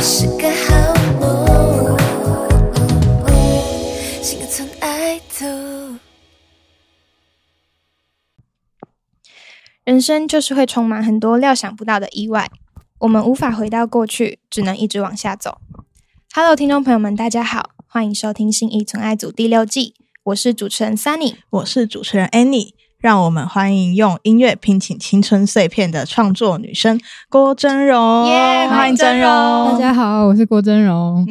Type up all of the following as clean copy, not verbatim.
是个好梦，心存爱的。人生就是会充满很多料想不到的意外，我们无法回到过去，只能一直往下走。Hello， 听众朋友们，大家好，欢迎收听《信义存爱组》第6季，我是主持人 Sunny， 我是主持人 Annie。让我们欢迎用音乐拼起青春碎片的创作女生郭真容。欢迎真容。大家好，我是郭真容。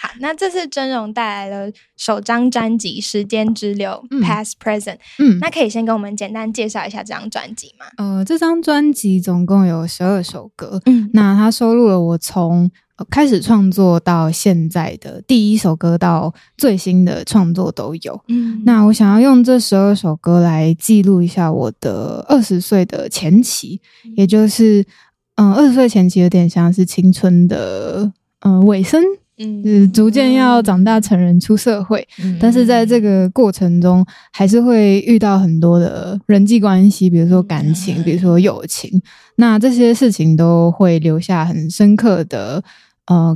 好，那这次真容带来了首张专辑《时间之流》Past Present。那可以先跟我们简单介绍一下这张专辑吗？这张专辑总共有12首歌。那它收录了我从开始创作到现在的第一首歌到最新的创作都有。那我想要用这12首歌来记录一下我的20岁的前期，也就是20岁前期有点像是青春的尾声，就是逐渐要长大成人出社会，但是在这个过程中还是会遇到很多的人际关系，比如说感情，比如说友情，那这些事情都会留下很深刻的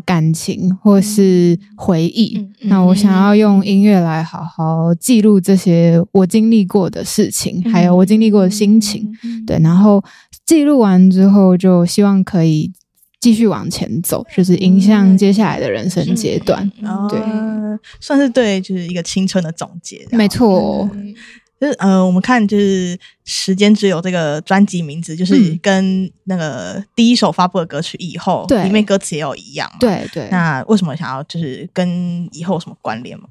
感情或是回忆。那我想要用音乐来好好记录这些我经历过的事情，还有我经历过的心情。对，然后记录完之后就希望可以继续往前走，就是迎向接下来的人生阶段。对，算是对，就是一个青春的总结。没错。就是我们看就是《时间之流》这个专辑名字，就是跟那个第一首发布的歌曲以后，里面歌词也有一样。对对。那为什么想要就是跟以后有什么关联吗？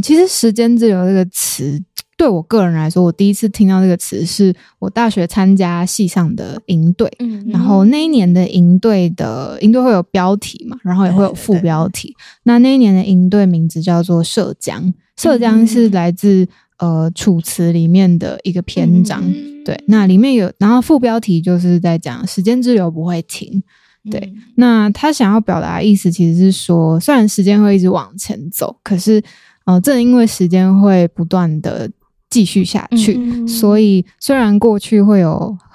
其实《时间之流》这个词，对我个人来说，我第一次听到这个词是我大学参加系上的营队，然后那一年的营队会有标题嘛，然后也会有副标题。那一年的营队名字叫做涉江，涉江是来自楚辞里面的一个篇章。对，那里面有，然后副标题就是在讲时间之流不会停。对，那他想要表达的意思其实是说，虽然时间会一直往前走，可是正因为时间会不断的继续下去，所以虽然过去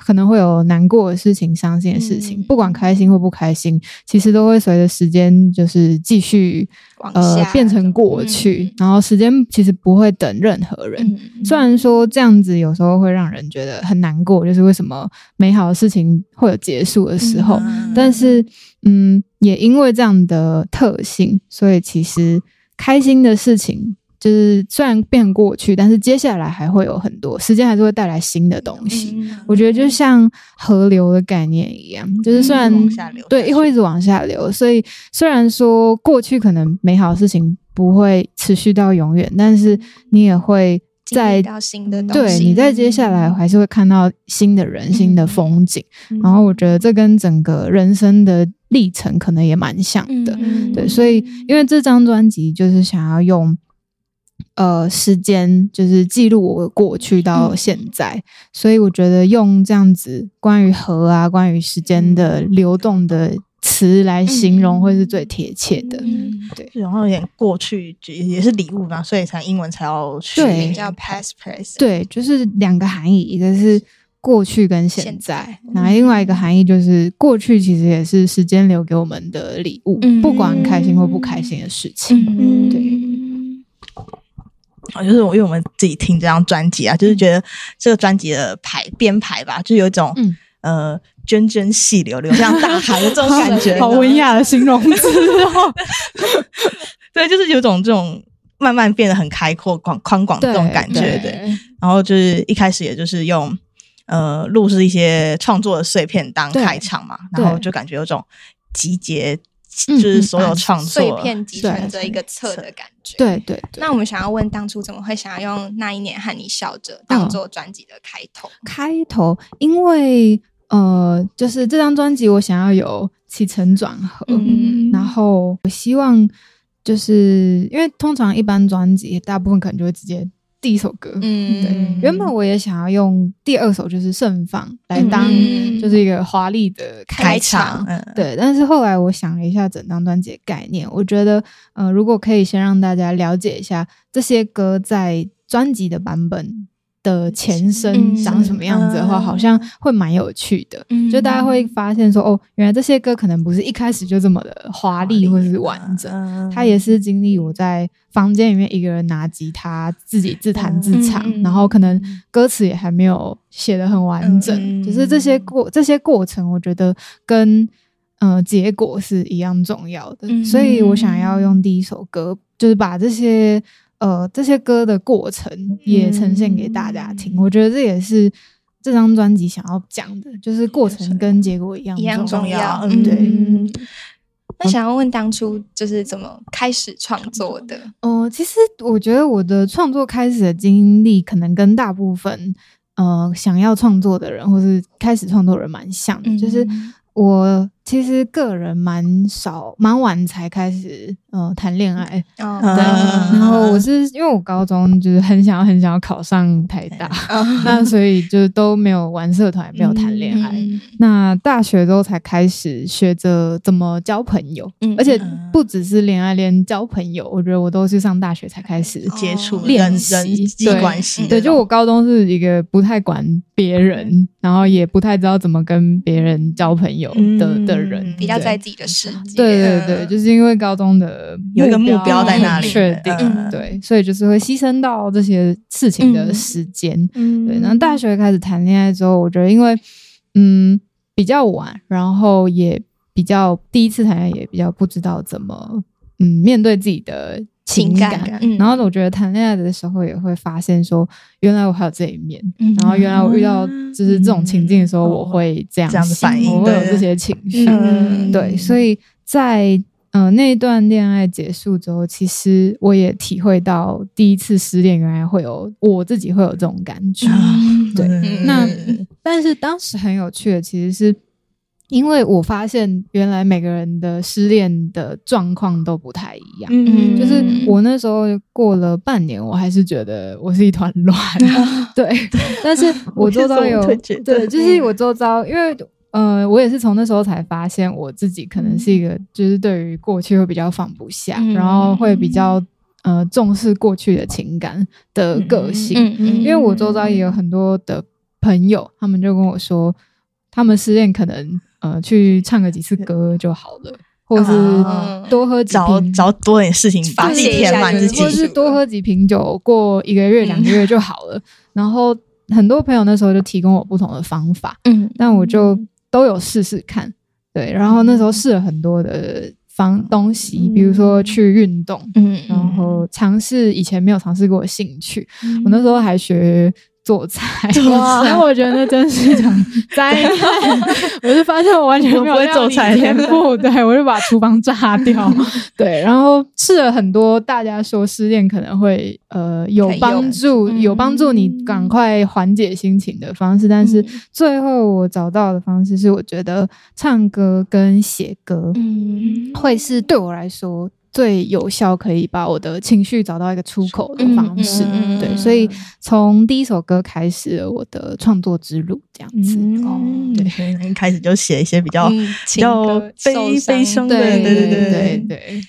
可能会有难过的事情、伤心的事情，不管开心或不开心，其实都会随着时间就是继续变成过去。然后时间其实不会等任何人，虽然说这样子有时候会让人觉得很难过，就是为什么美好的事情会有结束的时候，但是也因为这样的特性，所以其实开心的事情就是虽然变过去，但是接下来还会有很多时间，还是会带来新的东西。我觉得就像河流的概念一样，就是虽然对会一直往下流，所以虽然说过去可能美好的事情不会持续到永远，但是你也会在到新的东西，对，你在接下来还是会看到新的人、新的风景。然后我觉得这跟整个人生的历程可能也蛮像的。对，所以因为这张专辑就是想要用时间就是记录我过去到现在，所以我觉得用这样子关于河啊、关于时间的流动的词来形容会是最贴切的。对，然后有点过去也是礼物嘛，所以才英文才要取名叫 Past Present。对，就是两个含义，一个是过去跟现在，然后另外一个含义就是过去其实也是时间留给我们的礼物，不管开心或不开心的事情。对。就是因为我们自己听这张专辑啊，就是觉得这个专辑的编排吧，就有一种涓涓细流流向大海的这种感觉。好文雅的形容词哦。对，就是有种这种慢慢变得很开阔、宽广的这种感觉。 对，然后就是一开始也就是用录制一些创作的碎片当开场嘛，然后就感觉有种集结，就是所有创作碎片集成这一个册的感觉。对对对。那我们想要问，当初怎么会想要用那一年和你笑着当做专辑的开头？因为就是这张专辑我想要有起承转合，然后我希望就是因为通常一般专辑大部分可能就会直接第一首歌，对，原本我也想要用第二首就是盛放来当就是一个华丽的开场、对，但是后来我想了一下整张专辑的概念，我觉得如果可以先让大家了解一下这些歌在专辑的版本的前身长什么样子的话，好像会蛮有趣的。就大家会发现说，哦，原来这些歌可能不是一开始就这么的华丽或是完整，它也是经历我在房间里面一个人拿吉他自己自弹自唱，然后可能歌词也还没有写得很完整，就是这些过程我觉得跟结果是一样重要的。所以我想要用第一首歌就是把这些歌的过程也呈现给大家听。我觉得这也是这张专辑想要讲的，就是过程跟结果一样重要。对。那想要问当初就是怎么开始创作的？其实我觉得我的创作开始的经历可能跟大部分想要创作的人或是开始创作的人蛮像的，就是我其实个人蛮晚才开始谈恋爱，对，然后我是因为我高中就是很想要考上台大，那所以就都没有玩社团，也没有谈恋爱。那大学之后才开始学着怎么交朋友，而且不只是恋爱，连交朋友，我觉得我都是上大学才开始接触练习人际关系。对，就我高中是一个不太管别人，然后也不太知道怎么跟别人交朋友的人，比较在自己的世界。对对对，就是因为高中的有一个目标在那里确定，对，所以就是会牺牲到这些事情的时间。对，然后大学开始谈恋爱之后，我觉得因为比较晚，然后也比较第一次谈恋爱，也比较不知道怎么面对自己的情感、然后我觉得谈恋爱的时候也会发现说原来我还有这一面，然后原来我遇到就是这种情境的时候我会这样子反应，我会有这些情绪。对，所以在那一段恋爱结束之后，其实我也体会到第一次失恋原来会有我自己会有这种感觉。对，那但是当时很有趣的其实是因为我发现原来每个人的失恋的状况都不太一样，就是我那时候过了半年我还是觉得我是一团乱。对，但是我周遭有对，就是我周遭因为我也是从那时候才发现我自己可能是一个就是对于过去会比较放不下，然后会比较重视过去的情感的个性。因为我周遭也有很多的朋友，他们就跟我说他们失恋可能去唱个几次歌就好了，或是多喝几瓶，找多点事情把自己填满自己，或是多喝几瓶酒，过一个月2个月就好了。然后很多朋友那时候就提供我不同的方法，但我就都有试试看。对，然后那时候试了很多的东西，比如说去运动，然后尝试以前没有尝试过的兴趣。我那时候还学做菜，然后我觉得那真是一场灾难。我就发现我完全没有料理天赋，对，我就把厨房炸掉。对，然后试了很多大家说失恋可能会有帮助你赶快缓解心情的方式，但是最后我找到的方式是我觉得唱歌跟写歌会是对我来说最有效可以把我的情绪找到一个出口的方式。对，所以从第一首歌开始了我的创作之路这样子。对，一开始就写一些比较悲伤的。对。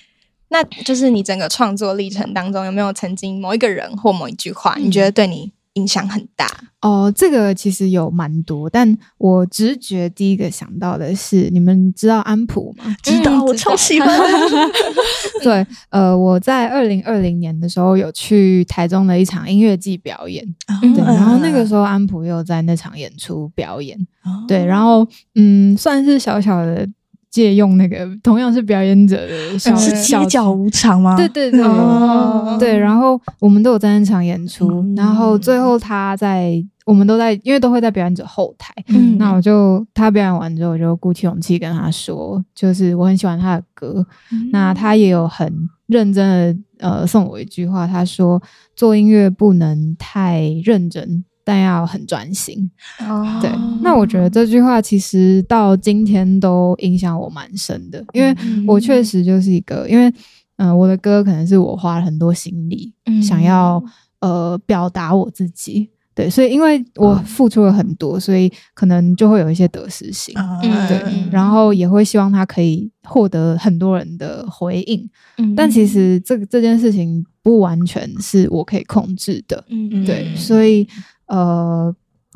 那就是你整个创作历程当中有没有曾经某一个人或某一句话你觉得对你影响很大？这个其实有蛮多，但我直觉第一个想到的是，你们知道安溥吗？知道，我超喜欢。对，我在2020年的时候有去台中的一场音乐季表演，对，然后那个时候安溥又在那场演出表演，对，然后算是小小的借用那个同样是表演者的是街角舞场吗？对、对，然后我们都有在那场演出，然后最后我们都在，因为都会在表演者后台，那他表演完之后我就鼓起勇气跟他说就是我很喜欢他的歌，那他也有很认真的送我一句话，他说做音乐不能太认真但要很专心。对，那我觉得这句话其实到今天都影响我蛮深的，因为我确实就是一个因为我的歌可能是我花了很多心力想要表达我自己，对，所以因为我付出了很多，所以可能就会有一些得失心，对，然后也会希望它可以获得很多人的回应，但其实这件事情不完全是我可以控制的，对，所以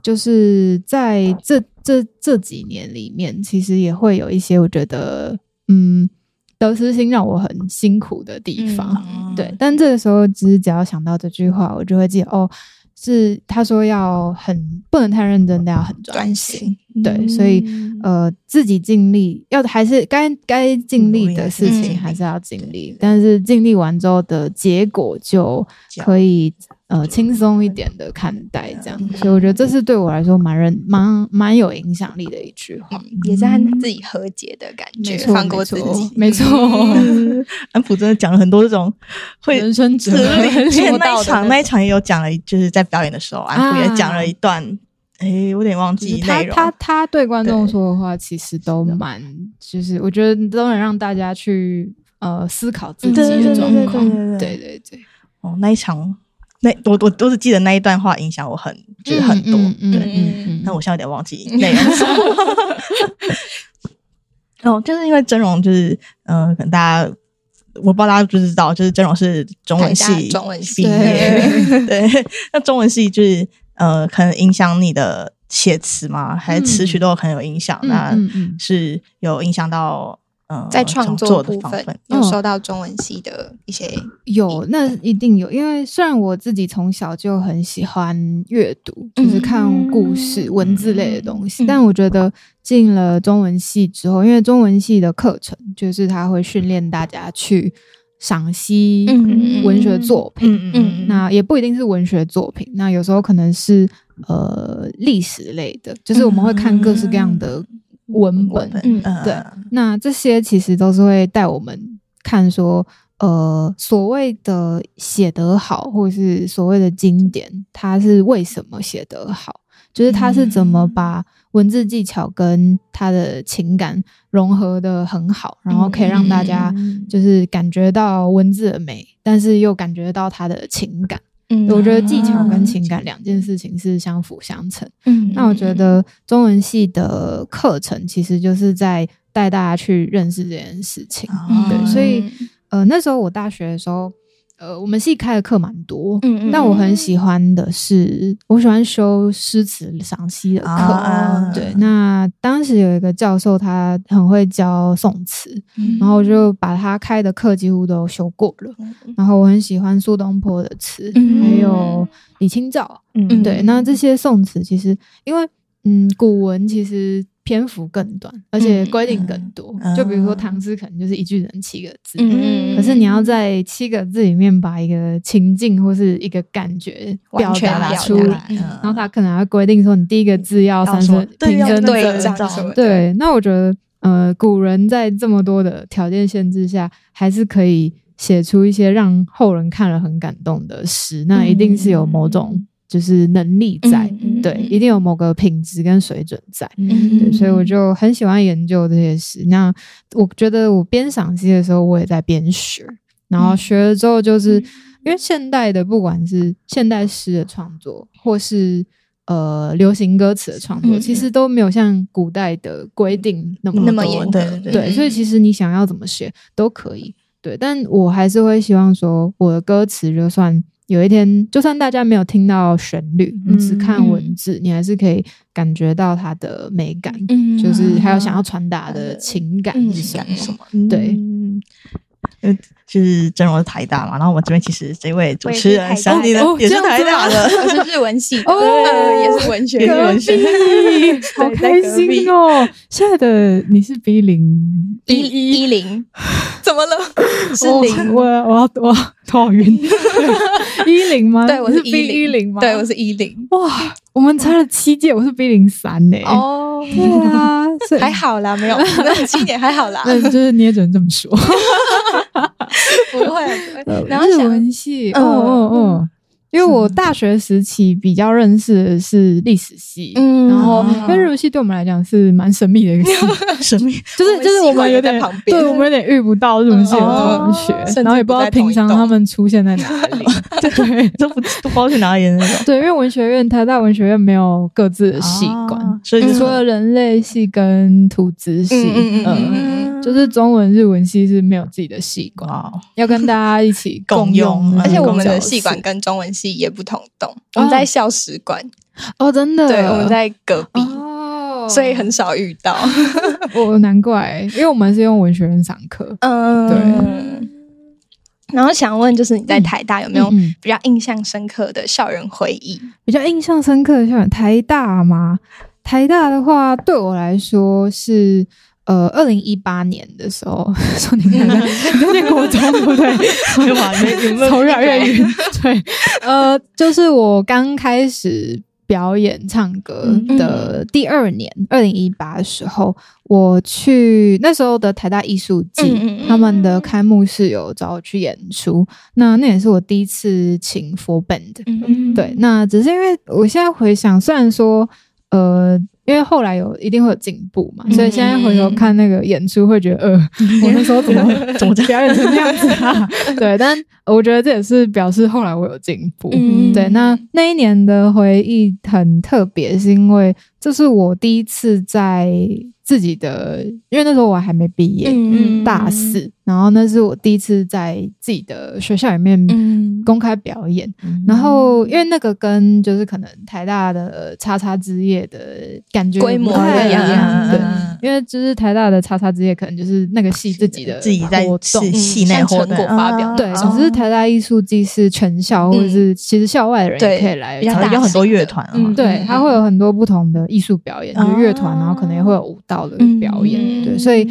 就是在这几年里面，其实也会有一些我觉得得失心让我很辛苦的地方，对。但这个时候，只要想到这句话，我就会记得哦，是他说要不能太认真，但要很专心，对。所以自己尽力，要还是该尽力的事情还是要尽力，但是尽力完之后的结果就可以轻松一点的看待这样。所以我觉得这是对我来说蛮有影响力的一句话，也是和自己和解的感觉，放过自己，没错。安溥真的讲了很多这种会人生哲理，之前那一场也有讲了，就是在表演的时候，安溥也讲了一段，我有点忘记内容。他对观众说的话，其实都蛮，就是我觉得都能让大家去思考自己的状况。对。哦，那一场。我都是记得那一段话影响我就是很多，对。但我现在有点忘记内容是什么。哦，就是因为真容就是可能大家我不知道大家知不知道，就是真容是中文系毕业，对。那中文系就是可能影响你的写词吗？还是词曲都有很有影响？那是有影响到。在创作部分有受到中文系的一些有，那一定有。因为虽然我自己从小就很喜欢阅读，就是看故事、文字类的东西，但我觉得进了中文系之后，因为中文系的课程就是它会训练大家去赏析文学作品，那也不一定是文学作品，那有时候可能是历史类的，就是我们会看各式各样的文本，对。那这些其实都是会带我们看说所谓的写得好，或是所谓的经典，它是为什么写得好，就是它是怎么把文字技巧跟它的情感融合的很好，然后可以让大家就是感觉到文字的美，但是又感觉到它的情感。我觉得技巧跟情感两件事情是相辅相成。那我觉得中文系的课程其实就是在带大家去认识这件事情，对。所以那时候我大学的时候，我们系开的课蛮多，但我很喜欢的是，我喜欢修诗词赏析的课，对。那当时有一个教授，他很会教宋词，然后我就把他开的课几乎都修过了。然后我很喜欢苏东坡的词，还有李清照，对。那这些宋词其实因为古文其实篇幅更短，而且规定更多，就比如说唐诗可能就是一句人7个字，可是你要在7个字里面把一个情境或是一个感觉表达出来，然后他可能还规定说你第一个字要3声平声对仗，对。那我觉得古人在这么多的条件限制下，还是可以写出一些让后人看了很感动的诗，那一定是有某种就是能力在，对，一定有某个品质跟水准在，对。所以我就很喜欢研究这些事。那我觉得我边赏析的时候，我也在边学，然后学了之后，就是因为现代的，不管是现代诗的创作，或是流行歌词的创作，其实都没有像古代的规定那么严格，对。所以其实你想要怎么写都可以，对。但我还是会希望说，我的歌词就算。有一天就算大家没有听到旋律，你只看文字，你还是可以感觉到它的美感，就是还有想要传达的情感是什么，对。就是真容是台大嘛，然后我们这边其实这位主持人Sunny也是台大的，我是日文系的，也是文学，好开心哦。现在的你是 B0 怎么了？是零，我头好晕。10吗？对，我是 B10 吗？对，我是10。哇，我们差了7届，我是 B03耶。哦，对啊，还好啦，没有7年还好啦。那就是你也只能这么说。不会，然后日文系，因为我大学时期比较认识的是历史系，然后因为日文系对我们来讲是蛮神秘的一个系，神秘就是我们有点，对，我们有点遇不到日文系的同学，然后也不知道平常他们出现在哪里，对，都不知道去哪里那种。对，因为文学院台大文学院没有各自的系馆，所以除了人类系跟土质系，就是中文日文系是没有自己的系馆，要跟大家一起共用，而且我们的系馆跟中文系也不同栋，我们在校史馆，哦，真的？对，我们在隔壁，哦，所以很少遇到。我难怪，因为我们是用文学院上课。嗯，对。然后想问，就是你在台大有没有比较印象深刻的校园回忆？比较印象深刻的校园，台大吗？台大的话，对我来说是2018年的时候，说你看在念国中对不对？头越来越晕。对，就是我刚开始表演唱歌的第二年，2018的时候，我去那时候的台大艺术季，他们的开幕式有找我去演出。那也是我第一次请 full band。对，那只是因为我现在回想，虽然说因为后来一定会有进步嘛，所以现在回头看那个演出会觉得我那时候怎么表演成这样子啊？对，但我觉得这也是表示后来我有进步。对，那一年的回忆很特别，是因为这是我第一次在自己的，因为那时候我还没毕业，大四，然后那是我第一次在自己的学校里面公开表演。然后因为那个跟就是可能台大的叉叉之夜的感觉规模不太一样，对，因为就是台大的叉叉之夜可能就是那个系自己在系内活动发表，对，只是台大艺术季是全校或者是其实校外的人也可以来，有很多乐团，对，它会有很多不同的艺术表演，就乐团，然后可能也会有舞蹈的表演，对，所以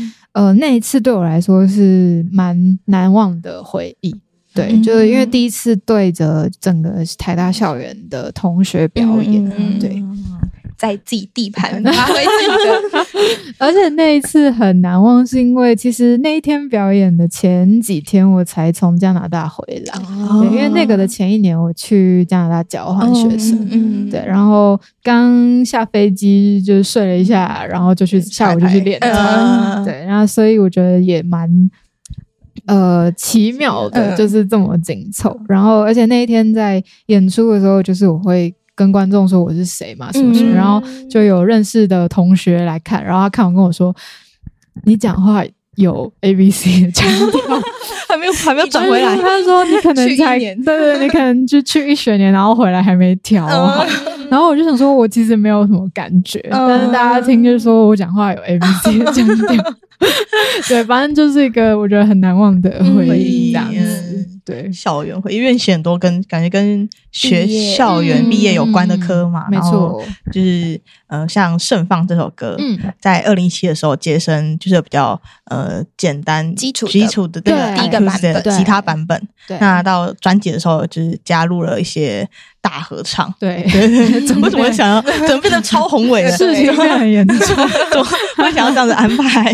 那一次对我来说是蛮难忘的回忆，对，就是因为第一次对着整个台大校园的同学表演，对，在自己地盘发挥自己的，而且那一次很难忘，是因为其实那一天表演的前几天我才从加拿大回来，对，因为那个的前一年我去加拿大交换学生，对，然后刚下飞机就睡了一下，然后就去下午就去练，对，然后所以我觉得也蛮奇妙的，就是这么紧凑，然后而且那一天在演出的时候，就是我会跟观众说我是谁嘛什么什么，然后就有认识的同学来看，然后他看我跟我说你讲话有 ABC 的腔调，还没有转回来，他说你可能才对对，你可能就去一学年，然后回来还没调好，然后我就想说我其实没有什么感觉，但是大家听就说我讲话有 ABC 的腔调，对，反正就是一个我觉得很难忘的回忆这样子。对，校园会因为很多感觉跟校园毕业有关的科嘛，没错，就是像《盛放》这首歌，在2017的时候接生就是比较简单基础的这个第一个版本吉他版本，那到专辑的时候就是加入了一些大合唱，对，怎么会想要怎么变得超宏伟的事情变很严重，怎么会想要这样子安排？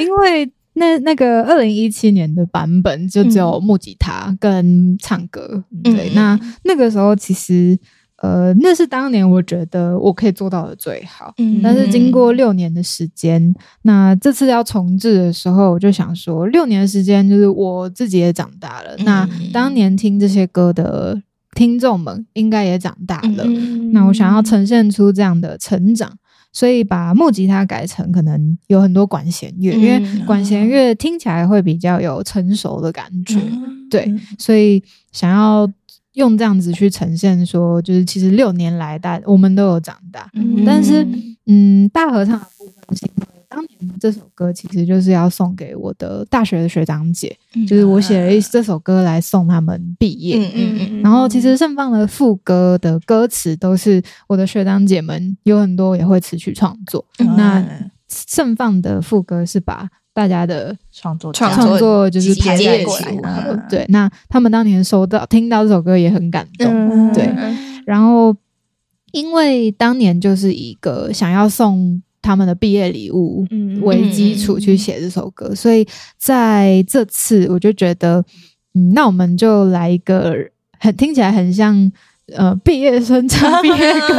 因为那个2017年的版本就只有木吉他跟唱歌，对，那个时候其实那是当年我觉得我可以做到的最好，但是经过6年的时间，那这次要重制的时候，我就想说6年的时间就是我自己也长大了，那当年听这些歌的听众们应该也长大了，那我想要呈现出这样的成长，所以把木吉他改成可能有很多管弦乐，因为管弦乐听起来会比较有成熟的感觉，对，所以想要用这样子去呈现说就是其实6年来我们都有长大，但是大合唱的部分是因为当年这首歌其实就是要送给我的大学的学长姐，就是我写了这首歌来送他们毕业，然后其实盛放的副歌的歌词都是我的学长姐们有很多也会词曲创作，那盛放的副歌是把大家的创作就是排列起来，对，那他们当年听到这首歌也很感动，对，然后因为当年就是一个想要送他们的毕业礼物为基础去写这首歌，所以在这次我就觉得那我们就来一个听起来很像毕业生唱毕业歌，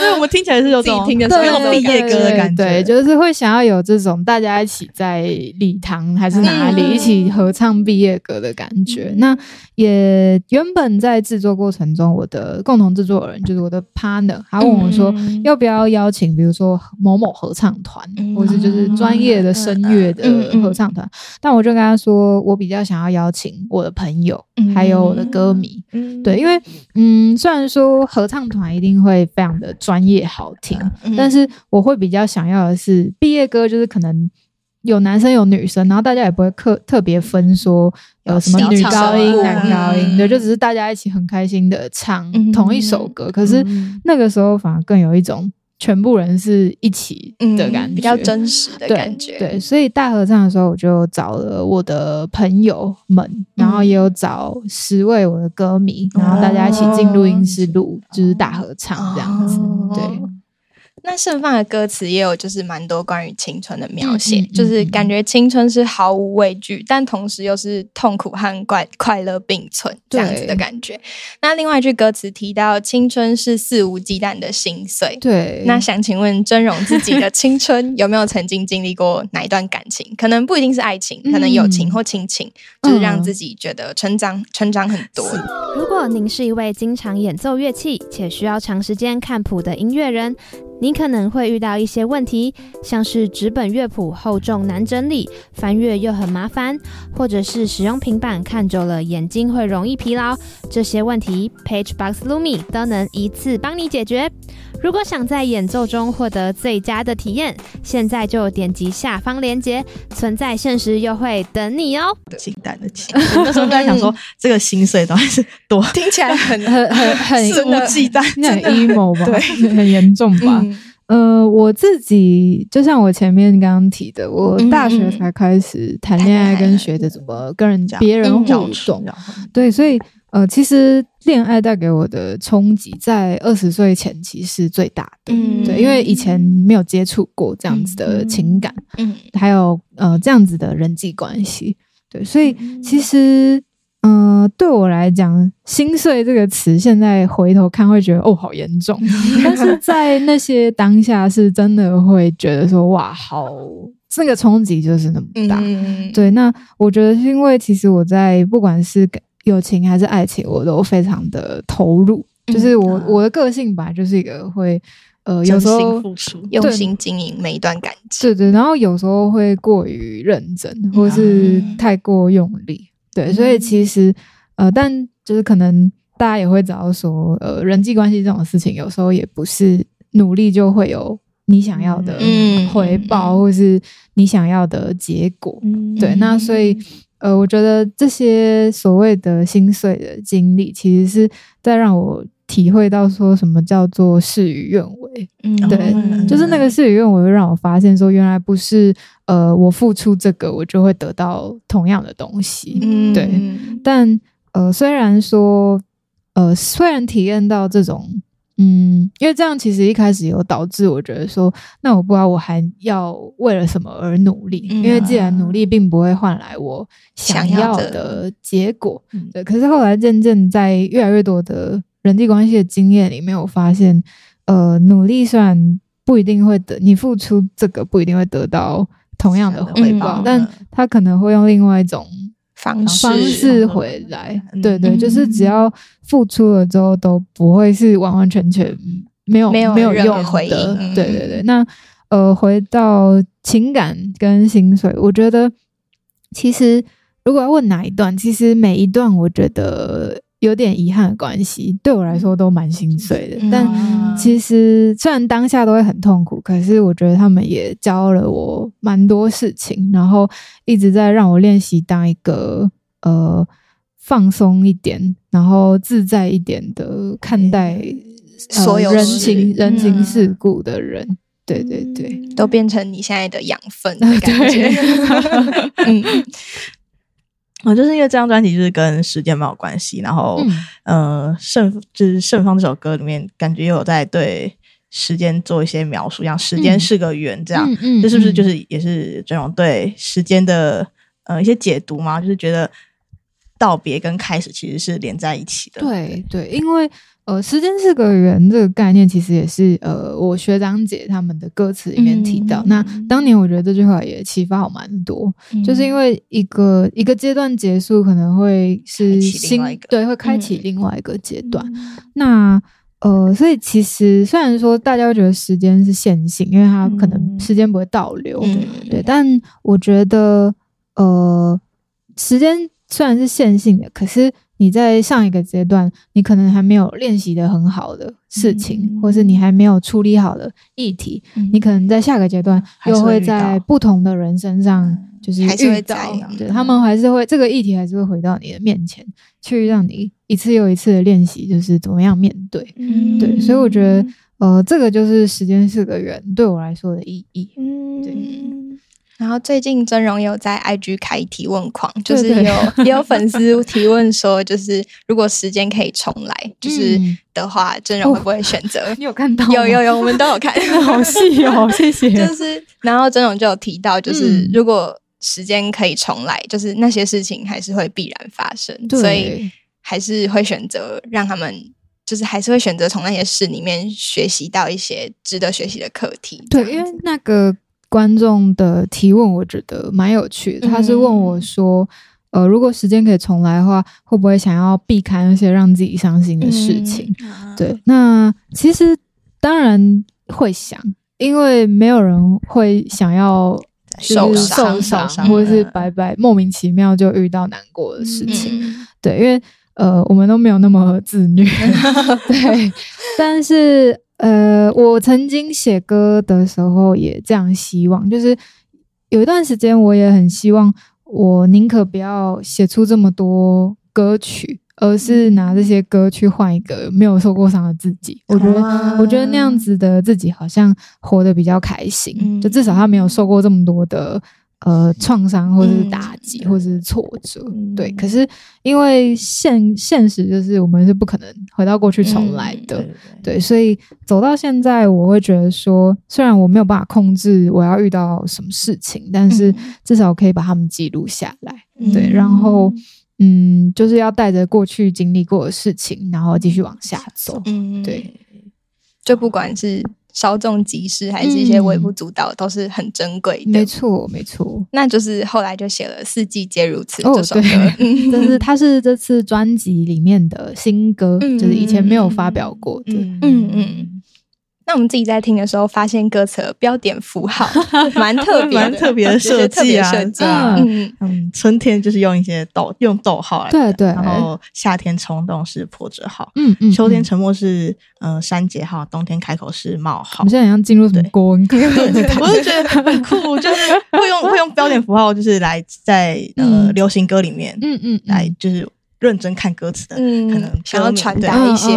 对，我们听起来是有种自己听的是那种毕业歌的感觉，对，就是会想要有这种大家一起在礼堂还是哪里一起合唱毕业歌的感觉。那也原本在制作过程中，我的共同制作人就是我的 partner， 他问我说要不要邀请，比如说某某合唱团，或是就是专业的声乐的合唱团，但我就跟他说，我比较想要邀请我的朋友，还有我的歌迷、嗯、对，因为虽然说合唱团一定会非常的专业好听、嗯、但是我会比较想要的是毕业歌，就是可能有男生有女生，然后大家也不会特别分说什么女高音男高音、嗯、对，就只是大家一起很开心的唱同一首歌、嗯、可是那个时候反而更有一种全部人是一起的感觉、嗯、比较真实的感觉。 对， 对，所以大合唱的时候我就找了我的朋友们、嗯、然后也有找10位我的歌迷、嗯、然后大家一起进录音室录、哦、就是大合唱这样子、哦、对。那盛放的歌词也有就是蛮多关于青春的描写、嗯嗯嗯、就是感觉青春是毫无畏惧，但同时又是痛苦和快乐并存这样子的感觉。那另外一句歌词提到青春是肆无忌惮的心碎，对。那想请问真容自己的青春有没有曾经经历过哪一段感情，可能不一定是爱情，可能友情或亲情、嗯、就是让自己觉得成长很多。如果您是一位经常演奏乐器且需要长时间看谱的音乐人，你可能会遇到一些问题，像是纸本乐谱厚重难整理，翻阅又很麻烦，或者是使用平板看久了眼睛会容易疲劳。这些问题 Pagebox Lumi 都能一次帮你解决。如果想在演奏中获得最佳的体验，现在就点击下方连结，存在限时优惠等你哦。简单的情我那时候在想说这个心碎到底是多听起来很肆无忌惮，很 emo 吧，对，很严重吧、嗯、我自己就像我前面刚刚提的，我大学才开始谈恋爱跟学着怎么跟人别人互动、嗯、对，所以其实恋爱带给我的冲击在20岁前期是最大的、嗯、对，因为以前没有接触过这样子的情感、嗯嗯、还有这样子的人际关系，对，所以其实对我来讲心碎这个词现在回头看会觉得哦好严重，但是在那些当下是真的会觉得说哇好，这个冲击就是那么大、嗯、对。那我觉得是因为其实我在不管是友情还是爱情我都非常的投入，就是我的个性本来就是一个会有时候用心付出用心经营每一段感情，对对，然后有时候会过于认真或是太过用力、嗯、对，所以其实但就是可能大家也会知道说人际关系这种事情有时候也不是努力就会有你想要的回报、嗯、或是你想要的结果、嗯、对。那所以我觉得这些所谓的心碎的经历其实是在让我体会到说什么叫做事与愿违、嗯、对、嗯、就是那个事与愿违让我发现说原来不是我付出这个我就会得到同样的东西、嗯、对。但虽然体验到这种因为这样其实一开始有导致我觉得说那我不知道我还要为了什么而努力、嗯啊、因为既然努力并不会换来我想要的结果、嗯、对。可是后来渐渐在越来越多的人际关系的经验里面我发现努力虽然不一定会你付出这个不一定会得到同样的回报、嗯、但他可能会用另外一种方式回来、嗯、对对，就是只要付出了之后都不会是完完全全没有用回应的、嗯、对对对。那回到情感跟薪水，我觉得其实如果要问哪一段，其实每一段我觉得有点遗憾的关系对我来说都蛮心碎的、嗯、但其实虽然当下都会很痛苦，可是我觉得他们也教了我蛮多事情，然后一直在让我练习当一个放松一点然后自在一点的看待、所有人情世故的人、嗯啊对对对，都变成你现在的养分的感觉嗯就是因为这张专辑就是跟时间蛮有关系，然后就是盛放这首歌里面感觉有在对时间做一些描述，像时间是个圆这样，这是不是就是也是这种对时间的一些解读吗？就是觉得道别跟开始其实是连在一起的。对对，因为时间是个圆这个概念其实也是我学长姐他们的歌词里面提到、嗯、那当年我觉得这句话也启发我蛮多、嗯、就是因为一个阶段结束可能会是对会开启另外一个阶段、嗯、那所以其实虽然说大家会觉得时间是线性，因为它可能时间不会倒流、嗯、对，但我觉时间虽然是线性的，可是你在上一个阶段你可能还没有练习的很好的事情、嗯、或是你还没有处理好的议题、嗯、你可能在下个阶段又会在不同的人身上就是遇到，对，他们还是会这个议题还是会回到你的面前去让你一次又一次的练习就是怎么样面对、嗯、对，所以我觉得这个就是时间是个圆对我来说的意义。嗯，对。然后最近真容有在 IG 开提问框，就是有对对也有粉丝提问说，就是如果时间可以重来，就是的话，真容会不会选择？哦、你有看到吗？有，我们都有看。好细哦，谢谢。就是，然后真容就有提到，就是、如果时间可以重来，就是那些事情还是会必然发生，所以还是会选择让他们。就是还是会选择从那些事里面学习到一些值得学习的课题。对，因为那个观众的提问我觉得蛮有趣的，他是问我说如果时间可以重来的话，会不会想要避开那些让自己伤心的事情、对，那其实当然会想，因为没有人会想要就是受伤或者是莫名其妙就遇到难过的事情、对，因为我们都没有那么自虐对，但是我曾经写歌的时候也这样希望，就是有一段时间我也很希望我宁可不要写出这么多歌曲，而是拿这些歌去换一个没有受过伤的自己。我觉得那样子的自己好像活得比较开心、就至少他没有受过这么多的创伤或是打击或是挫折、对，可是因为现实就是我们是不可能回到过去重来的、对，所以走到现在我会觉得说，虽然我没有办法控制我要遇到什么事情，但是至少可以把它们记录下来、对，然后就是要带着过去经历过的事情然后继续往下走、对，就不管是稍纵即逝还是一些微不足道、都是很珍贵的。没错，那就是后来就写了《四季皆如此》这首歌、就是它是这次专辑里面的新歌、就是以前没有发表过的。那我们自己在听的时候发现歌词标点符号蛮特别的设计啊，春天就是用一些用逗号来的，对对，然后夏天冲动是破折号，秋天沉默是删节号，冬天开口是冒号。我们现在好像进入什么国文课，我就觉得很酷就是会用标点符号，就是来在流行歌里面来就是认真看歌词的可能想要传达一些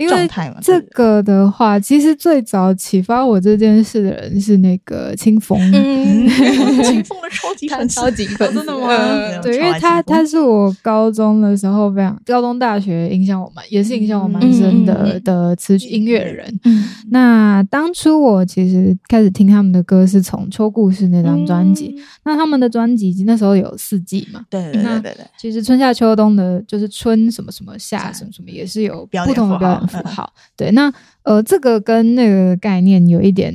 因为这个的话，其实最早启发我这件事的人是那个清风，清风的超级粉丝、真的吗？对，因为他是我高中的时候非常，高中大学也是影响我蛮深的词曲音乐人。那当初我其实开始听他们的歌是从《秋故事》那张专辑，那他们的专辑那时候有四季嘛，对，其实春夏秋冬的，就是春什么什么夏什么什么也是有不同的标准。好，对，那这个跟那个概念有一点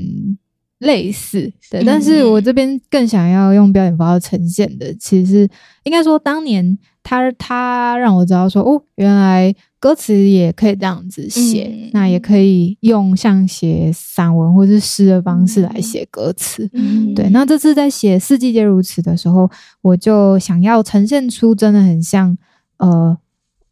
类似，对，但是我这边更想要用标点符号呈现的，其实应该说当年他让我知道说，哦，原来歌词也可以这样子写，那也可以用像写散文或是诗的方式来写歌词。对，那这次在写《四季皆如此》的时候，我就想要呈现出真的很像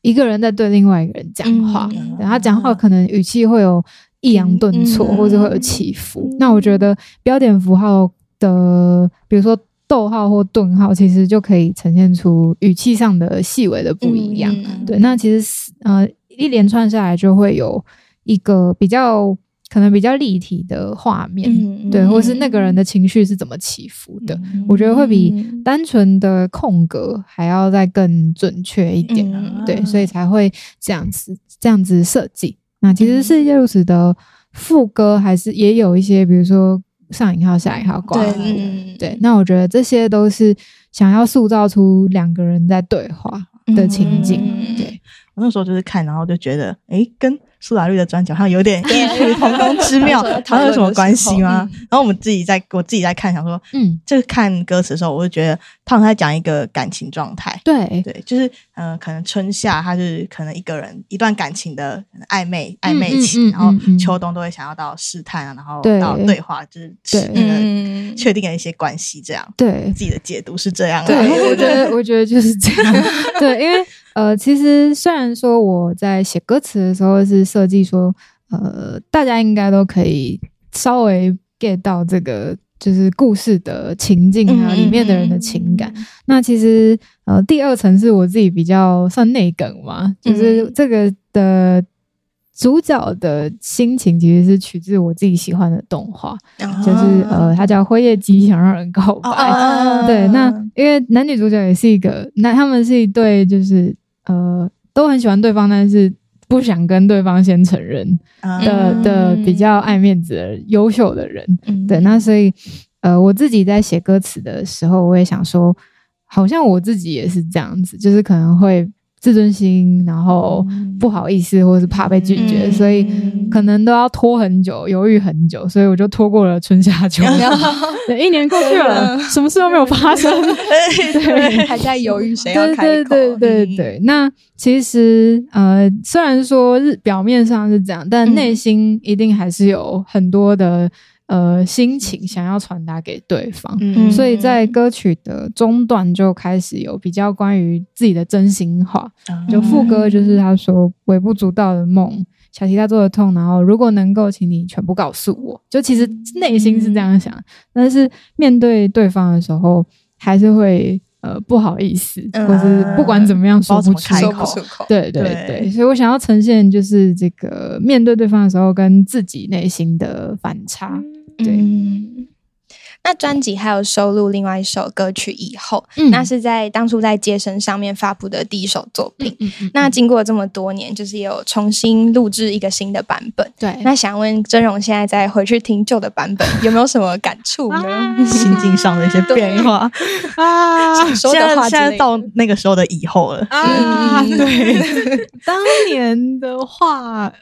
一个人在对另外一个人讲话，然后讲话可能语气会有抑扬顿挫，或者会有起伏。那我觉得标点符号的，比如说逗号或顿号，其实就可以呈现出语气上的细微的不一样。对，那其实一连串下来就会有一个比较立体的画面，对，或是那个人的情绪是怎么起伏的，我觉得会比单纯的空格还要再更准确一点，对，所以才会这样子设计。那其实《四季皆如此》的副歌还是也有一些，比如说上引号下引号挂号，对，那我觉得这些都是想要塑造出两个人在对话的情景。对，我那时候就是看，然后就觉得，诶，跟苏打绿的专辑好像有点异曲同工之妙，好像有什么关系吗？然后我自己在看，想说，这个看歌词的时候，我就觉得胖在讲一个感情状态，对，就是可能春夏他是可能一个人一段感情的暧昧期，然后秋冬都会想要到试探啊，然后到对话，就是确定的一些关系这样。对，自己的解读是这样。对，我觉得就是这样。对，因为其实虽然说我在写歌词的时候是设计说，大家应该都可以稍微 get 到这个就是故事的情境啊，里面的人的情感。那其实第二层是我自己比较算内梗嘛，就是这个的主角的心情其实是取自我自己喜欢的动画，就是它叫《辉夜姬想让人告白》。对，那因为男女主角也是一个，那他们是一对，就是都很喜欢对方，但是不想跟对方先承认的比较爱面子的优秀的人。对，那所以我自己在写歌词的时候，我也想说，好像我自己也是这样子，就是可能会自尊心，然后不好意思，或是怕被拒绝，所以可能都要拖很久，犹豫很久，所以我就拖过了春夏秋冬。一年过去了，什么事都没有发生，对，还在犹豫谁要开口。对。那其实虽然说表面上是这样，但内心一定还是有很多的心情想要传达给对方，所以在歌曲的中段就开始有比较关于自己的真心话，就副歌就是他说微不足道的梦，小题大做的痛，然后如果能够请你全部告诉我，就其实内心是这样想，但是面对对方的时候还是会不好意思，或是不管怎么样说不出口。对，所以我想要呈现就是这个面对对方的时候跟自己内心的反差。对，那专辑还有收录另外一首歌曲以后，那是在当初在街声上面发布的第一首作品。那经过这么多年，就是也有重新录制一个新的版本。对，那想问真容现在再回去听旧的版本，有没有什么感触呢？心境上的一些变化啊，现在到那个时候的以后了啊。对，当年的话，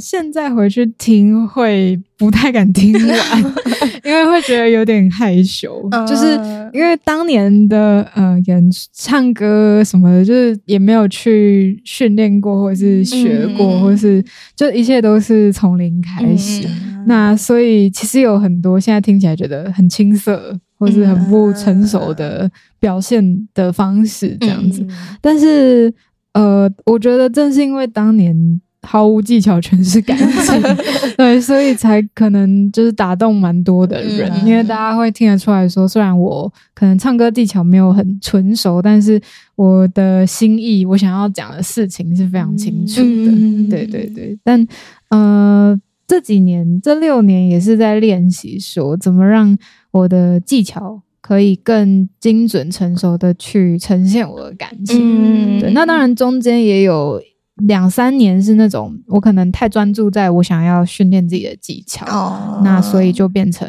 现在回去听会不太敢听完，因为会觉得有点害羞，就是因为当年的演唱歌什么的，就是也没有去训练过，或是学过，或是就一切都是从零开始。那所以其实有很多现在听起来觉得很青涩，或是很不成熟的表现的方式这样子。但是我觉得正是因为当年毫无技巧，全是感情，对，所以才可能就是打动蛮多的人，因为大家会听得出来说，虽然我可能唱歌技巧没有很纯熟，但是我的心意，我想要讲的事情是非常清楚的。对。但这几年这6年也是在练习说，怎么让我的技巧可以更精准、成熟的去呈现我的感情。对，那当然中间也有2-3年是那种我可能太专注在我想要训练自己的技巧，那所以就变成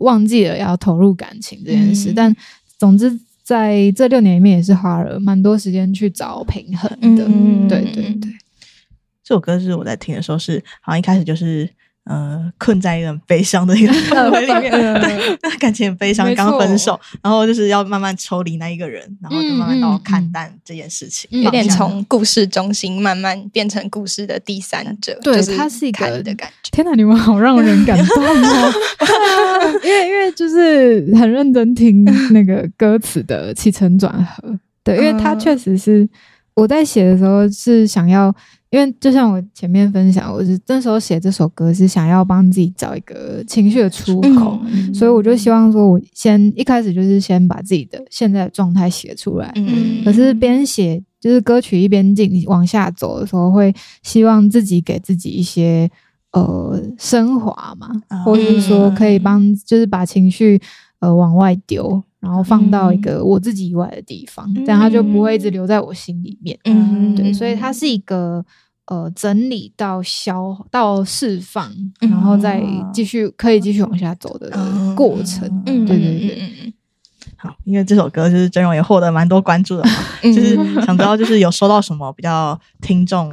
忘记了要投入感情这件事。但总之在这6年里面也是花了蛮多时间去找平衡的。对。这首歌是我在听的时候是好像一开始就是困在一个很悲伤的一个氛围里面，对，感情很悲伤，刚分手，然后就是要慢慢抽离那一个人，然后就慢慢到看淡这件事情，有点从故事中心慢慢变成故事的第三者。对，它是一个的感觉。天哪，你们好让人感动哦！因为就是很认真听那个歌词的起承转合，对，因为它确实是我在写的时候是想要。因为就像我前面分享，我是那时候写这首歌是想要帮自己找一个情绪的出口，所以我就希望说我一开始就是先把自己的现在的状态写出来，可是边写就是歌曲一边进往下走的时候，会希望自己给自己一些升华嘛，或是说可以帮就是把情绪往外丢，然后放到一个我自己以外的地方，这样它就不会一直留在我心里面。对，所以它是一个整理到释放，然后再继续可以继续往下走的过程。对。好，因为这首歌就是真容也获得蛮多关注的嘛，就是想知道就是有收到什么比较听众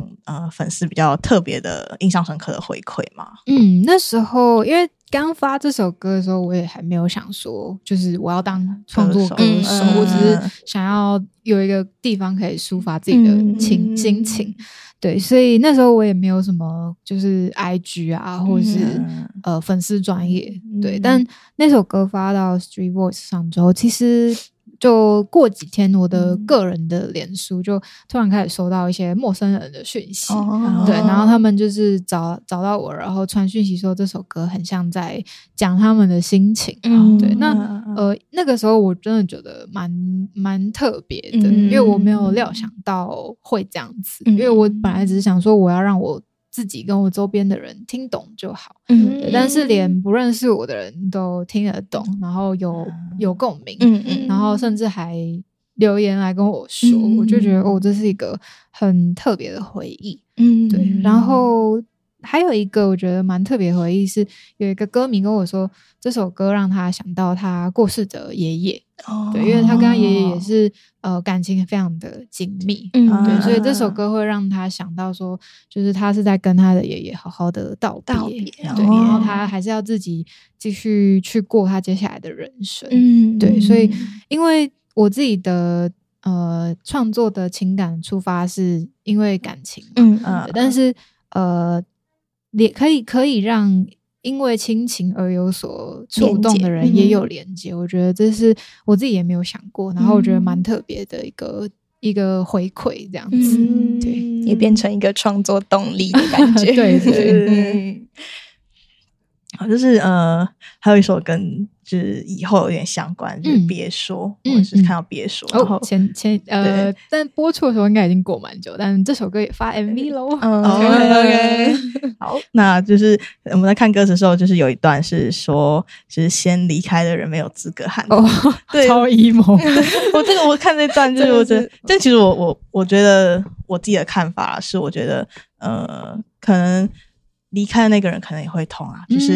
粉丝比较特别的印象深刻的回馈吗？嗯，那时候因为刚发这首歌的时候我也还没有想说就是我要当创作歌手，我只是想要有一个地方可以抒发自己的心情，对，所以那时候我也没有什么就是 IG 啊或者是粉丝专页，对，但那首歌发到 Street Voice 上之后，其实就过几天我的个人的脸书就突然开始收到一些陌生人的讯息，对，然后他们就是找到我，然后传讯息说这首歌很像在讲他们的心情，对，那那个时候我真的觉得蛮特别的，因为我没有料想到会这样子，因为我本来只是想说我要让我自己跟我周边的人听懂就好，但是连不认识我的人都听得懂，然后有共鸣，然后甚至还留言来跟我说，我就觉得这是一个很特别的回忆，对，然后还有一个我觉得蛮特别的回忆是有一个歌迷跟我说这首歌让他想到他过世的爷爷，对，因为他跟他爷爷也是感情非常的紧密，对，所以这首歌会让他想到说就是他是在跟他的爷爷好好的道别，对，然后他还是要自己继续去过他接下来的人生，对，所以因为我自己的创作的情感出发是因为感情嘛，但是也可以让因为亲情而有所触动的人也有连接，我觉得这是我自己也没有想过，然后我觉得蛮特别的一个回馈这样子，对，也变成一个创作动力的感觉对对对好，就是还有一首跟就是以后有点相关，就是别说，我是看到别说，然后但播出的时候应该已经过蛮久，但这首歌也发 MV 咯，OK 好，那就是我们在看歌词的时候，就是有一段是说，就是先离开的人没有资格喊哦，对，超 emo 我看这段就是我觉得，但其实我觉得我自己的看法是，我觉得可能离开的那个人可能也会痛啊，就是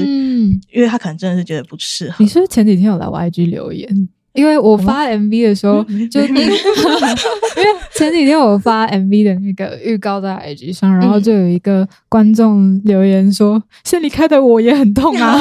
因为他可能真的是觉得不适合。你是不是前几天有来我 IG 留言？因为我发 MV 的时候就因为前几天我发 MV 的那个预告在 IG 上，然后就有一个观众留言说先离开的我也很痛啊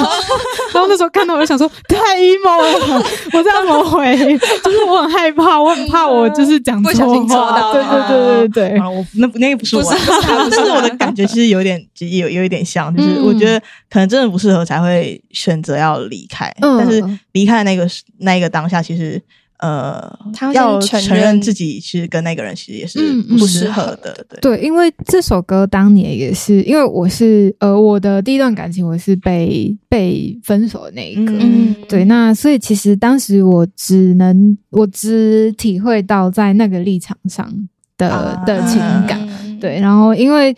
然后那时候看到我就想说太 emo 了我这样怎么回就是我很害怕，我很怕我就是讲错话，不小心戳到了，对对对对对，我那个不是我，但是我的感觉其实有点有一点像，就是我觉得可能真的不适合才会选择要离开，但是离开的那个当下其实他要承认自己其实跟那个人其实也是不适合的，对，因为这首歌当年也是因为我是我的第一段感情我是被分手的那一个，对，那所以其实当时我只体会到在那个立场上的情感，对，然后因为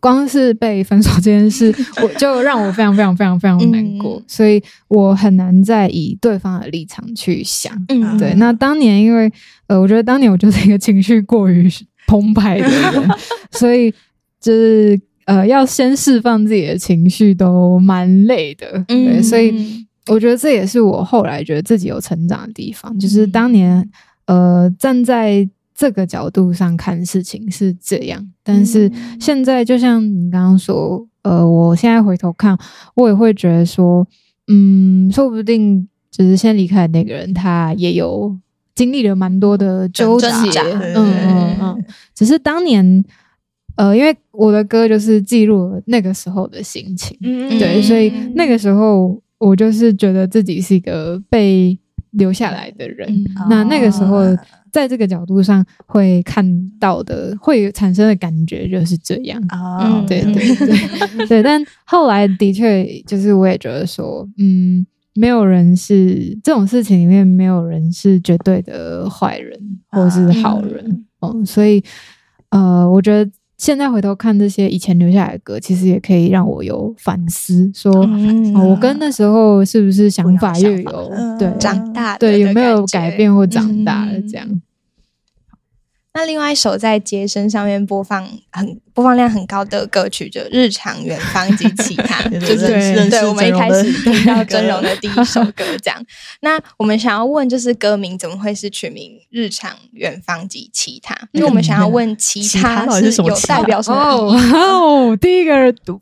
光是被分手这件事我就让我非常非常非常非常难过，所以我很难再以对方的立场去想，对，那当年因为我觉得当年我就是一个情绪过于澎湃的人所以就是要先释放自己的情绪都蛮累的，对，所以我觉得这也是我后来觉得自己有成长的地方，就是当年站在这个角度上看事情是这样，但是现在就像你刚刚说我现在回头看我也会觉得说说不定就是先离开那个人他也有经历了蛮多的纠结，只是当年因为我的歌就是记录了那个时候的心情，对，所以那个时候我就是觉得自己是一个被留下来的人，那个时候在这个角度上会看到的会产生的感觉就是这样，对对对对，但后来的确就是我也觉得说没有人是这种事情里面没有人是绝对的坏人或是好人，所以我觉得现在回头看这些以前留下来的歌其实也可以让我有反思说我跟那时候是不是想法又有对长大的对有没有改变或长大了这样。那另外一首在街声上面播放量很高的歌曲就日常远方及其他就是对我们一开始听到真容的第一首歌这样那我们想要问就是歌名怎么会是取名日常远方及其他，因为我们想要问其他是有代表什么哦，第一个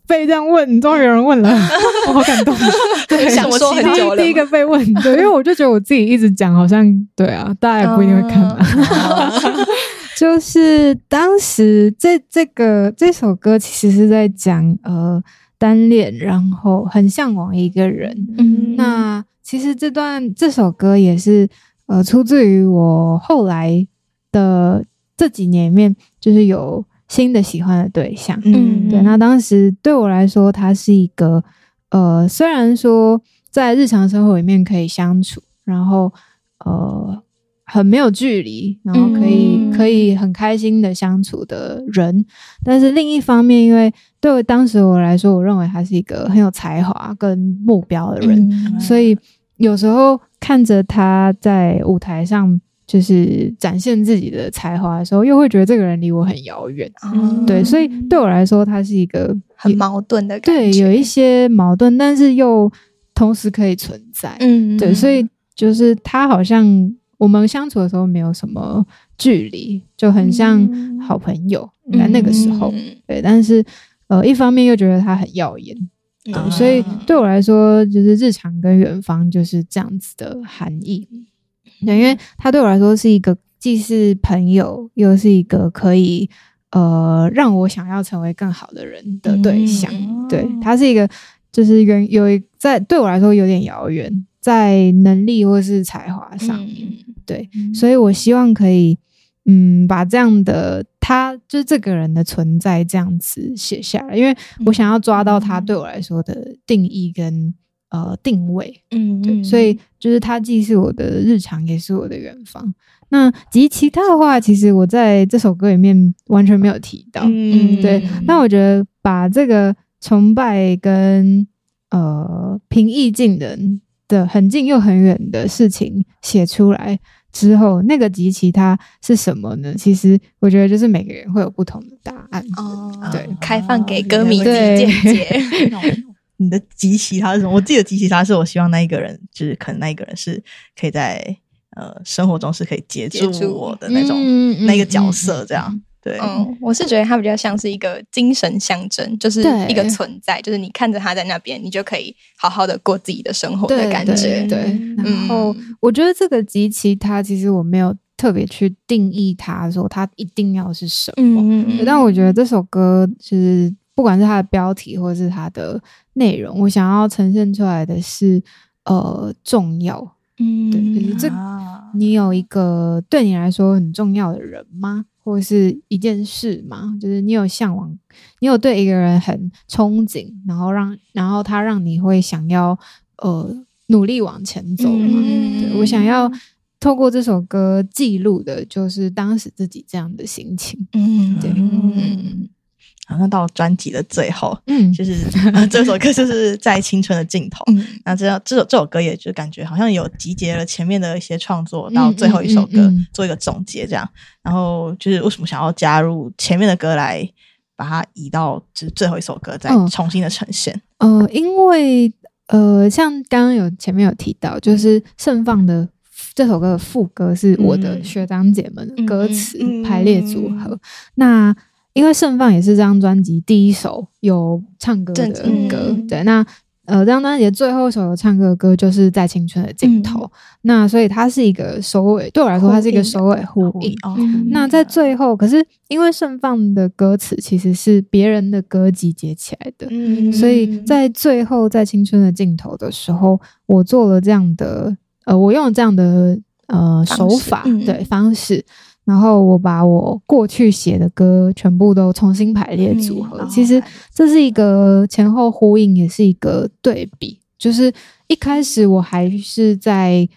被这样问终于有人问了我好感动对，想说很久了第一个被问对，因为我就觉得我自己一直讲好像对啊大家也不一定会看吧就是当时这首歌其实是在讲单恋，然后很向往一个人。嗯，那其实这首歌也是出自于我后来的这几年里面，就是有新的喜欢的对象。嗯，对。那当时对我来说，它是一个虽然说在日常生活里面可以相处，然后很没有距离，然后可以很开心的相处的人，但是另一方面，因为对当时我来说，我认为他是一个很有才华跟目标的人，所以有时候看着他在舞台上就是展现自己的才华的时候，又会觉得这个人离我很遥远。对，所以对我来说，他是一个很矛盾的感觉，对，有一些矛盾，但是又同时可以存在。嗯，对，所以就是他好像。我们相处的时候没有什么距离，就很像好朋友。在那个时候，对，但是一方面又觉得他很耀眼，所以对我来说，就是日常跟远方就是这样子的含义。因为他对我来说是一个既是朋友，又是一个可以让我想要成为更好的人的对象。对，他是一个就是在对我来说有点遥远。在能力或是才华上面，对，所以我希望可以，把这样的他，就是这个人的存在这样子写下来，因为我想要抓到他对我来说的定义跟定位，对，所以就是他既是我的日常，也是我的远方。那及其他的话，其实我在这首歌里面完全没有提到，对。那我觉得把这个崇拜跟平易近人。的很近又很远的事情写出来之后，那个及其他是什么呢？其实我觉得就是每个人会有不同的答案。对，开放给歌迷自己见解。你的及其他是什么？我自己的及其他是我希望那一个人，就是可能那一个人是可以在生活中是可以接住我的那种那个角色这样。对，我是觉得它比较像是一个精神象征，就是一个存在，就是你看着它在那边，你就可以好好的过自己的生活的感觉。对，然后我觉得这个及其他，其实我没有特别去定义它，说它一定要是什么。但我觉得这首歌就是不管是它的标题或是它的内容，我想要呈现出来的是重要。对，就是你有一个对你来说很重要的人吗？或是一件事嘛，就是你有向往，你有对一个人很憧憬，然后他让你会想要努力往前走嘛。对，我想要透过这首歌记录的，就是当时自己这样的心情。对。好，那到专辑的最后，就是这首歌就是在青春的尽头。那这首歌也就感觉好像有集结了前面的一些创作，到最后一首歌做一个总结这样。然后就是为什么想要加入前面的歌来把它移到就是最后一首歌再重新的呈现？因为像刚刚前面有提到，就是盛放的。这首歌的副歌是我的学长姐们的歌词排列组合。那因为《盛放》也是这张专辑第一首有唱歌的歌，对。那这张专辑的最后一首有唱歌的歌就是在青春的尽头。那所以它是一个首尾，对我来说它是一个首尾呼应。那在最后，可是因为《盛放》的歌词其实是别人的歌集结起来的，所以在最后在青春的尽头的时候，我做了这样的我用了这样的手法，对方式。然后我把我过去写的歌全部都重新排列组合，其实这是一个前后呼应，也是一个对比。就是一开始我还是在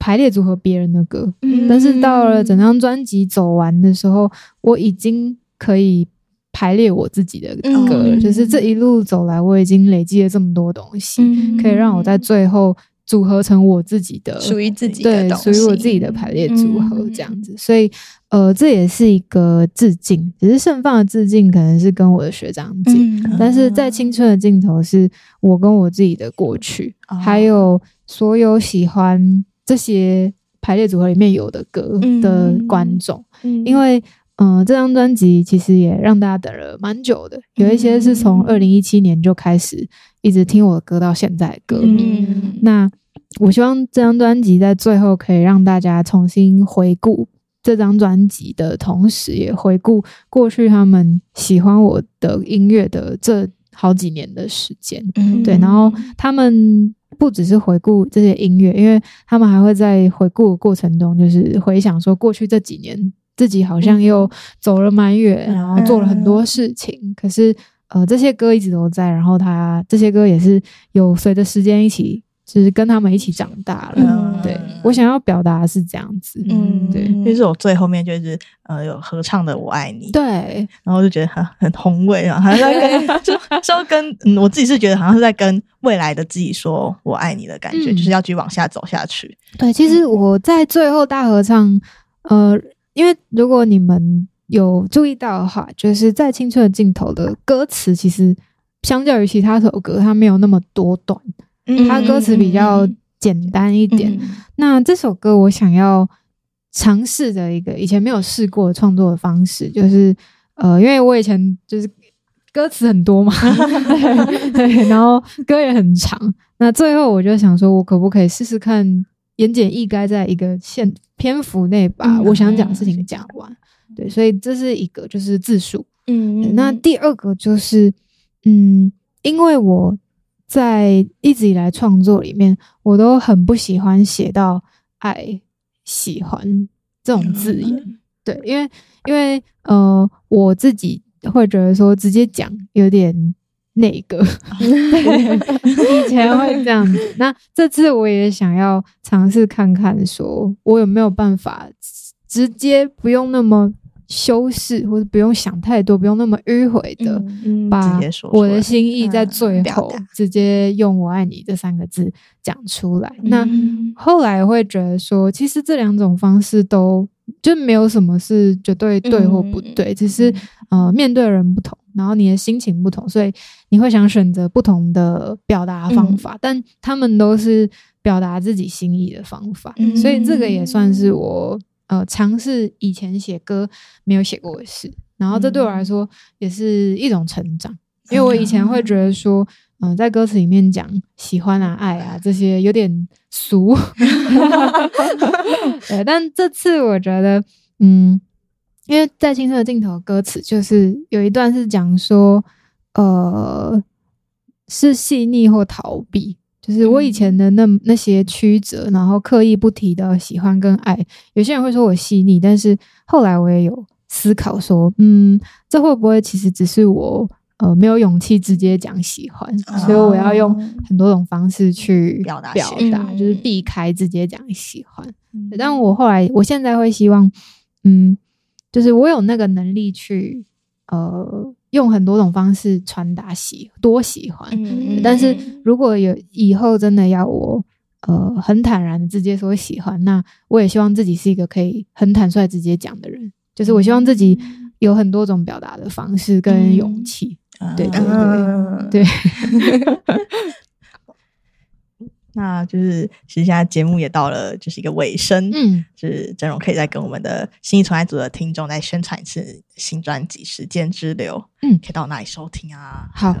排列组合别人的歌，但是到了整张专辑走完的时候，我已经可以排列我自己的歌了。就是这一路走来，我已经累积了这么多东西，可以让我在最后。组合成我自己的，属于自己的东西，对，属于我自己的排列组合这样子。所以这也是一个致敬，只是盛放的致敬可能是跟我的学长姐，但是在青春的尽头是我跟我自己的过去，还有所有喜欢这些排列组合里面有的歌的观众，因为这张专辑其实也让大家等了蛮久的，有一些是从2017年就开始一直听我的歌到现在的歌迷，那我希望这张专辑在最后可以让大家重新回顾这张专辑的同时，也回顾过去他们喜欢我的音乐的这好几年的时间，对，然后他们不只是回顾这些音乐，因为他们还会在回顾的过程中就是回想说过去这几年自己好像又走了蛮远，然后做了很多事情，可是这些歌一直都在，然后这些歌也是有随着时间一起就是跟他们一起长大了，对，我想要表达的是这样子，对，就是我最后面就是有合唱的我爱你，对，然后就觉得很宏伟，然后好像在跟就跟我自己是觉得好像是在跟未来的自己说我爱你的感觉，就是要继续往下走下去，对，其实我在最后大合唱因为如果你们有注意到的话，就是在青春的尽头的歌词其实相较于其他首歌它没有那么多段，它歌词比较简单一点，那这首歌我想要尝试的一个以前没有试过创作的方式，就是因为我以前就是歌词很多嘛对，然后歌也很长，那最后我就想说我可不可以试试看言简意赅在一个篇幅内把我想讲的事情讲完，对，所以这是一个就是字数，那第二个就是因为我在一直以来创作里面我都很不喜欢写到爱喜欢这种字眼，对，因为我自己会觉得说直接讲有点那个以前会这样子那这次我也想要尝试看看说我有没有办法直接不用那么修饰，或者不用想太多，不用那么迂回的把我的心意在最后直接用我爱你这三个字讲出来，那后来会觉得说其实这两种方式都就没有什么是绝对对或不对，只是面对人不同，然后你的心情不同，所以你会想选择不同的表达方法，但他们都是表达自己心意的方法，所以这个也算是我尝试以前写歌没有写过的事，然后这对我来说也是一种成长，因为我以前会觉得说在歌词里面讲喜欢啊爱啊这些有点俗对，但这次我觉得因为在青春的尽头歌词就是有一段是讲说是细腻或逃避，就是我以前的那些曲折，然后刻意不提的喜欢跟爱，有些人会说我细腻，但是后来我也有思考说这会不会其实只是我没有勇气直接讲喜欢，所以我要用很多种方式去表达就是避开直接讲喜欢，但我现在会希望就是我有那个能力去用很多种方式传达喜欢，但是如果有以后真的要我很坦然的直接说喜欢，那我也希望自己是一个可以很坦率直接讲的人，就是我希望自己有很多种表达的方式跟勇气，对对对，对那就是其实现在节目也到了就是一个尾声，就是真蓉可以再跟我们的信义纯爱组的听众再宣传一次新专辑《时间之流》，可以到哪里收听啊？好，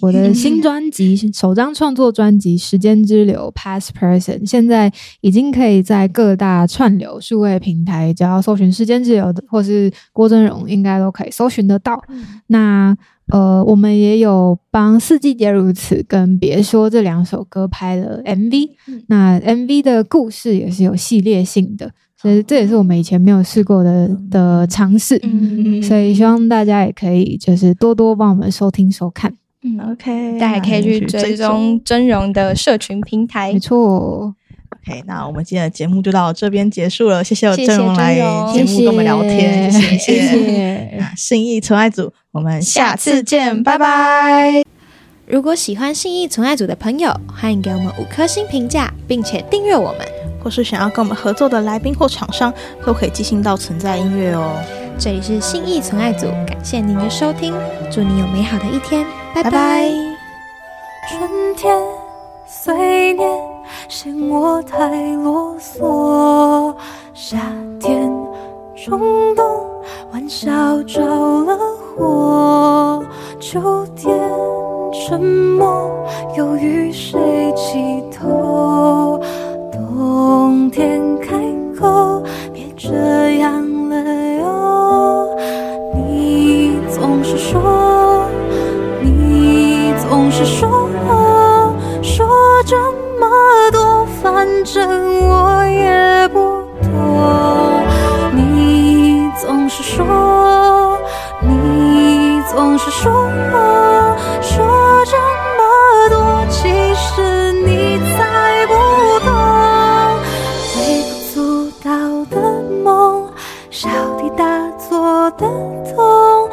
我的新专辑首张创作专辑《时间之流》Past Present 现在已经可以在各大串流数位平台只要搜寻《时间之流》或是郭真蓉应该都可以搜寻得到，那我们也有帮《四季皆如此》跟《别说》这两首歌拍了 MV，那 MV 的故事也是有系列性的，所以这也是我们以前没有试过的尝试，所以希望大家也可以就是多多帮我们收听收看，OK， 大家也可以去追踪真蓉的社群平台，没错。OK， 那我们今天的节目就到这边结束了，谢谢真蓉来节目跟我们聊天，谢谢那信义纯爱组，我们下次见，拜拜。如果喜欢信义纯爱组的朋友，欢迎给我们5颗星评价，并且订阅我们。或是想要跟我们合作的来宾或厂商，都可以寄信到存在音乐哦。这里是信义存爱组，感谢您的收听，祝你有美好的一天，拜拜。春天随年嫌我太啰嗦，夏天冲动玩笑着了火，秋天沉默又与谁起头，冬天开口别这样了哟。你总是说，你总是说，说这么多，反正我也不懂。你总是说，你总是说，说这么多，其实你才不懂。微不足道的梦，小题大做的痛。